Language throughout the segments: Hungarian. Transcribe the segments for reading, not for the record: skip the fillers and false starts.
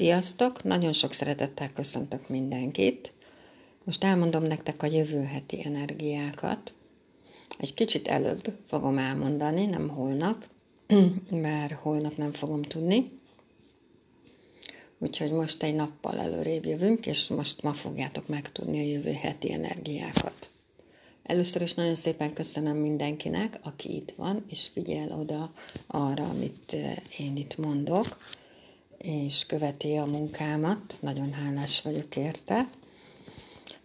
Sziasztok! Nagyon sok szeretettel köszöntök mindenkit. Most elmondom nektek a jövő heti energiákat. Egy kicsit előbb fogom elmondani, nem holnap, mert holnap nem fogom tudni. Úgyhogy most egy nappal előrébb jövünk, és most ma fogjátok megtudni a jövő heti energiákat. Először is nagyon szépen köszönöm mindenkinek, aki itt van, és figyel oda arra, amit én itt mondok, és követi a munkámat. Nagyon hálás vagyok érte.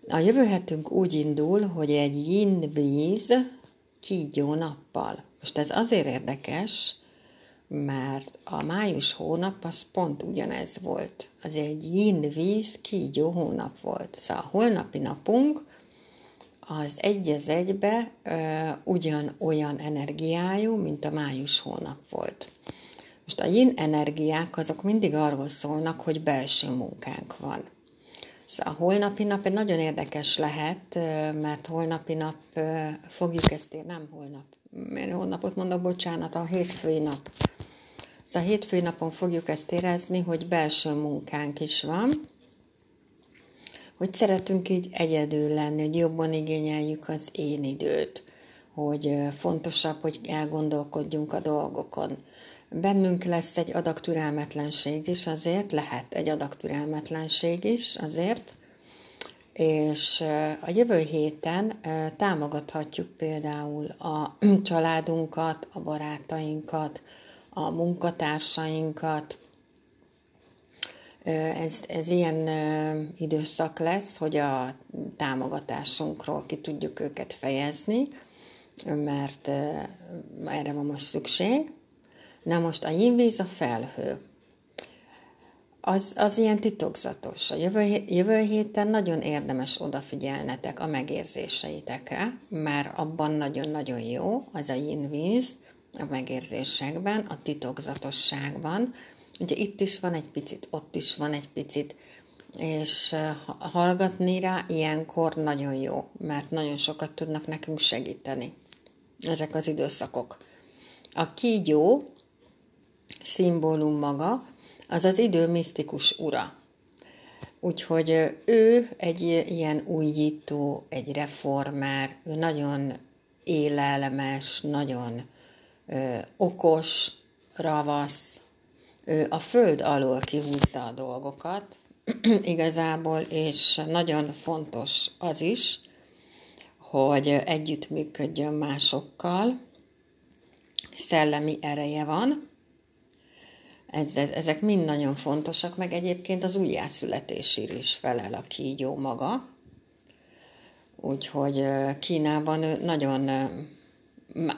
A jövő hetünk úgy indul, hogy egy yin-víz kígyó nappal. Most ez azért érdekes, mert a május hónap az pont ugyanez volt. Az egy yin-víz kígyó hónap volt. Szóval a holnapi napunk az egy az egybe ugyanolyan energiájú, mint a május hónap volt. Most a yin energiák azok mindig arról szólnak, hogy belső munkánk van. Szóval a holnapi nap nagyon érdekes lehet, mert holnapi nap fogjuk ezt érni, nem holnap, mert holnapot mondok, bocsánat, a hétfői nap. Szóval a hétfői napon fogjuk ezt érezni, hogy belső munkánk is van, hogy szeretünk így egyedül lenni, hogy jobban igényeljük az én időt, hogy fontosabb, hogy elgondolkodjunk a dolgokon. Bennünk lesz egy adag türelmetlenség is azért, lehet egy adag türelmetlenség is azért, és a jövő héten támogathatjuk például a családunkat, a barátainkat, a munkatársainkat. Ez ilyen időszak lesz, hogy a támogatásunkról ki tudjuk őket fejezni, mert erre van most szükség. Na most a yin-víz a felhő. Az ilyen titokzatos. A jövő héten nagyon érdemes odafigyelnetek a megérzéseitekre, mert abban nagyon-nagyon jó az a yin-víz a megérzésekben, a titokzatosságban. Ugye itt is van egy picit, ott is van egy picit, és hallgatni rá ilyenkor nagyon jó, mert nagyon sokat tudnak nekünk segíteni ezek az időszakok. A kígyó szimbólum maga, az az idő misztikus ura. Úgyhogy ő egy ilyen újító, egy reformer, ő nagyon élelmes, nagyon okos, ravasz, ő a föld alól kihúzza a dolgokat igazából, és nagyon fontos az is, hogy együttműködjön másokkal, szellemi ereje van. Ezek mind nagyon fontosak, meg egyébként az újjászületésére is felel a kígyó maga. Úgyhogy Kínában nagyon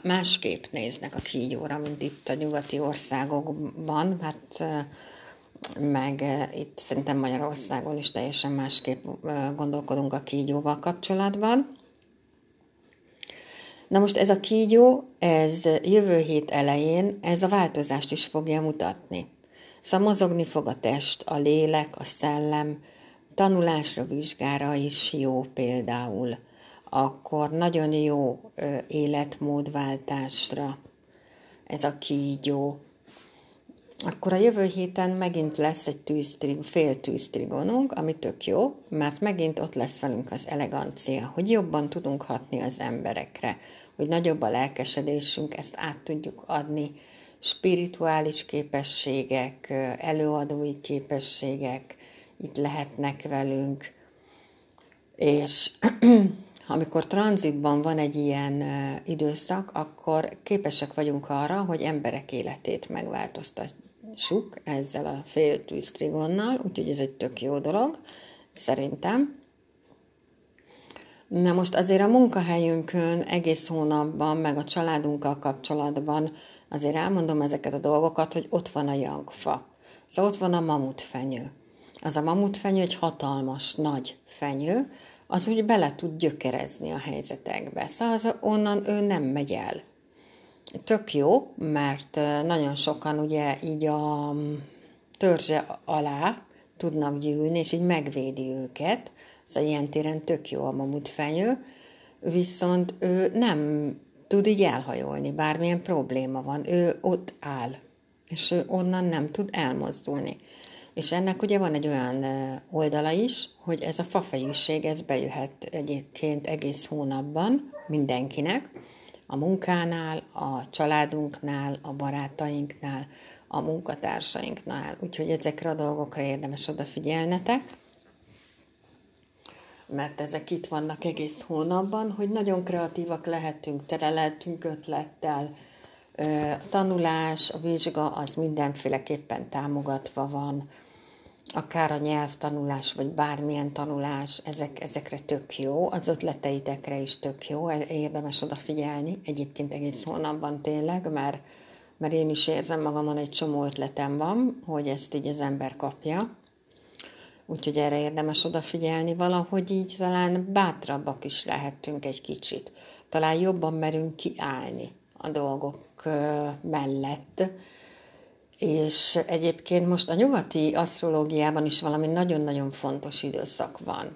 másképp néznek a kígyóra, mint itt a nyugati országokban, hát meg itt szerintem Magyarországon is teljesen másképp gondolkodunk a kígyóval kapcsolatban. Na most ez a kígyó, ez jövő hét elején, ez a változást is fogja mutatni. Szóval mozogni fog a test, a lélek, a szellem, tanulásra, vizsgára is jó például. Akkor nagyon jó életmódváltásra ez a kígyó. Akkor a jövő héten megint lesz egy féltűztrigonunk, ami tök jó, mert megint ott lesz velünk az elegancia, hogy jobban tudunk hatni az emberekre, hogy nagyobb a lelkesedésünk, ezt át tudjuk adni, spirituális képességek, előadói képességek, itt lehetnek velünk, és amikor tranzitban van egy ilyen időszak, akkor képesek vagyunk arra, hogy emberek életét megváltoztassuk ezzel a féltűztrigonnal, úgyhogy ez egy tök jó dolog, szerintem. Na most azért a munkahelyünkön egész hónapban, meg a családunkkal kapcsolatban azért elmondom ezeket a dolgokat, hogy ott van a jangfa. Szóval ott van a mamutfenyő. Az a mamutfenyő egy hatalmas, nagy fenyő, az úgy bele tud gyökerezni a helyzetekbe. Szóval onnan ő nem megy el. Tök jó, mert nagyon sokan ugye így a törzse alá tudnak gyűlni, és így megvédi őket. Szóval ilyen téren tök jó a mamutfenyő, viszont ő nem tud így elhajolni, bármilyen probléma van. Ő ott áll, és ő onnan nem tud elmozdulni. És ennek ugye van egy olyan oldala is, hogy ez a fafejűség, ez bejöhet egyébként egész hónapban mindenkinek, a munkánál, a családunknál, a barátainknál, a munkatársainknál. Úgyhogy ezekre a dolgokra érdemes odafigyelnetek, mert ezek itt vannak egész hónapban, hogy nagyon kreatívak lehetünk, tele lehetünk ötlettel. A tanulás, a vizsga az mindenféleképpen támogatva van, akár a nyelvtanulás, vagy bármilyen tanulás, ezekre tök jó, az ötleteitekre is tök jó, érdemes odafigyelni, egyébként egész hónapban tényleg, mert én is érzem magamon, egy csomó ötletem van, hogy ezt így az ember kapja, úgyhogy erre érdemes odafigyelni, valahogy így talán bátrabbak is lehetünk egy kicsit, talán jobban merünk kiállni a dolgok mellett. És egyébként most a nyugati asztrológiában is valami nagyon-nagyon fontos időszak van.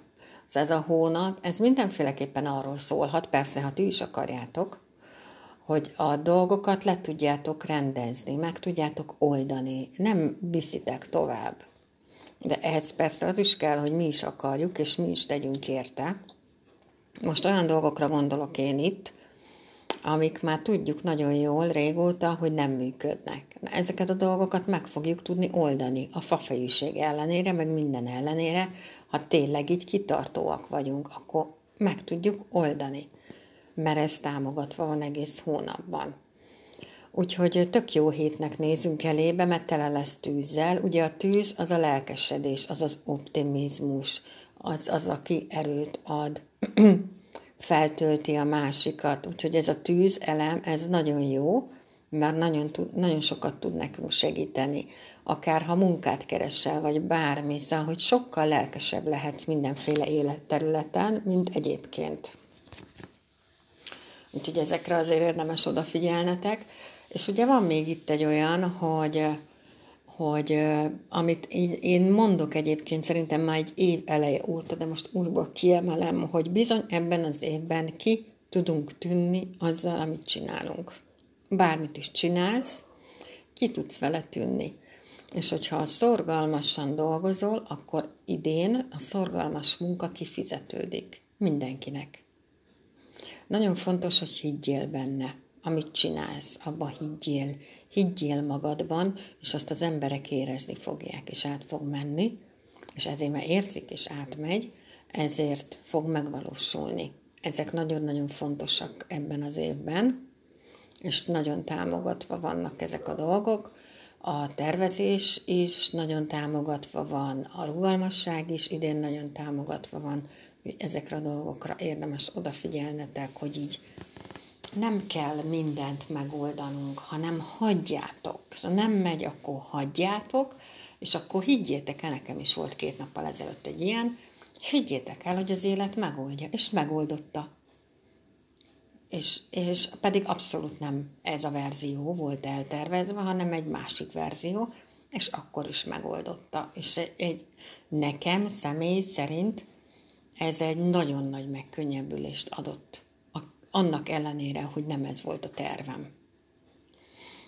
Ez a hónap, ez mindenféleképpen arról szólhat, persze, ha ti is akarjátok, hogy a dolgokat le tudjátok rendezni, meg tudjátok oldani, nem viszitek tovább. De ehhez persze az is kell, hogy mi is akarjuk, és mi is tegyünk érte. Most olyan dolgokra gondolok én itt, amik már tudjuk nagyon jól régóta, hogy nem működnek. Ezeket a dolgokat meg fogjuk tudni oldani a fafejűség ellenére, meg minden ellenére, ha tényleg így kitartóak vagyunk, akkor meg tudjuk oldani, mert ez támogatva van egész hónapban. Úgyhogy tök jó hétnek nézünk elébe, mert tele lesz tűzzel. Ugye a tűz az a lelkesedés, az az optimizmus, az aki erőt ad, feltölti a másikat. Úgyhogy ez a tűzelem, ez nagyon jó, mert nagyon sokat tud nekünk segíteni. Akár ha munkát keresel, vagy bármi, szóval, hogy sokkal lelkesebb lehetsz mindenféle életterületen, mint egyébként. Úgyhogy ezekre azért érdemes odafigyelnetek. És ugye van még itt egy olyan, hogy amit én mondok egyébként szerintem már egy év eleje óta, de most újból kiemelem, hogy bizony ebben az évben ki tudunk tűnni azzal, amit csinálunk. Bármit is csinálsz, ki tudsz vele tűnni. És hogyha szorgalmasan dolgozol, akkor idén a szorgalmas munka kifizetődik mindenkinek. Nagyon fontos, hogy higgyél benne. Amit csinálsz, abba higgyél magadban, és azt az emberek érezni fogják, és át fog menni, és ezért már érzik, és átmegy, ezért fog megvalósulni. Ezek nagyon-nagyon fontosak ebben az évben, és nagyon támogatva vannak ezek a dolgok. A tervezés is nagyon támogatva van, a rugalmasság is idén nagyon támogatva van. Ezekre a dolgokra érdemes odafigyelnetek, hogy így nem kell mindent megoldanunk, hanem hagyjátok. Ha nem megy, akkor hagyjátok, és akkor higgyétek el, nekem is volt 2 nappal ezelőtt egy ilyen, higgyétek el, hogy az élet megoldja, és megoldotta. És pedig abszolút nem ez a verzió volt eltervezve, hanem egy másik verzió, és akkor is megoldotta. És nekem személy szerint ez egy nagyon nagy megkönnyebbülést adott. Annak ellenére, hogy nem ez volt a tervem.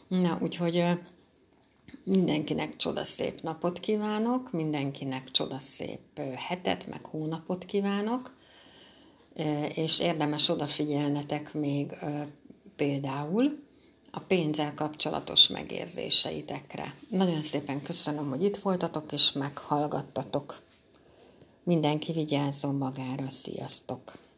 Na, úgyhogy mindenkinek csodaszép napot kívánok, mindenkinek csodaszép hetet, meg hónapot kívánok, és érdemes odafigyelnetek még például a pénzzel kapcsolatos megérzéseitekre. Nagyon szépen köszönöm, hogy itt voltatok, és meghallgattatok. Mindenki vigyázzon magára, sziasztok!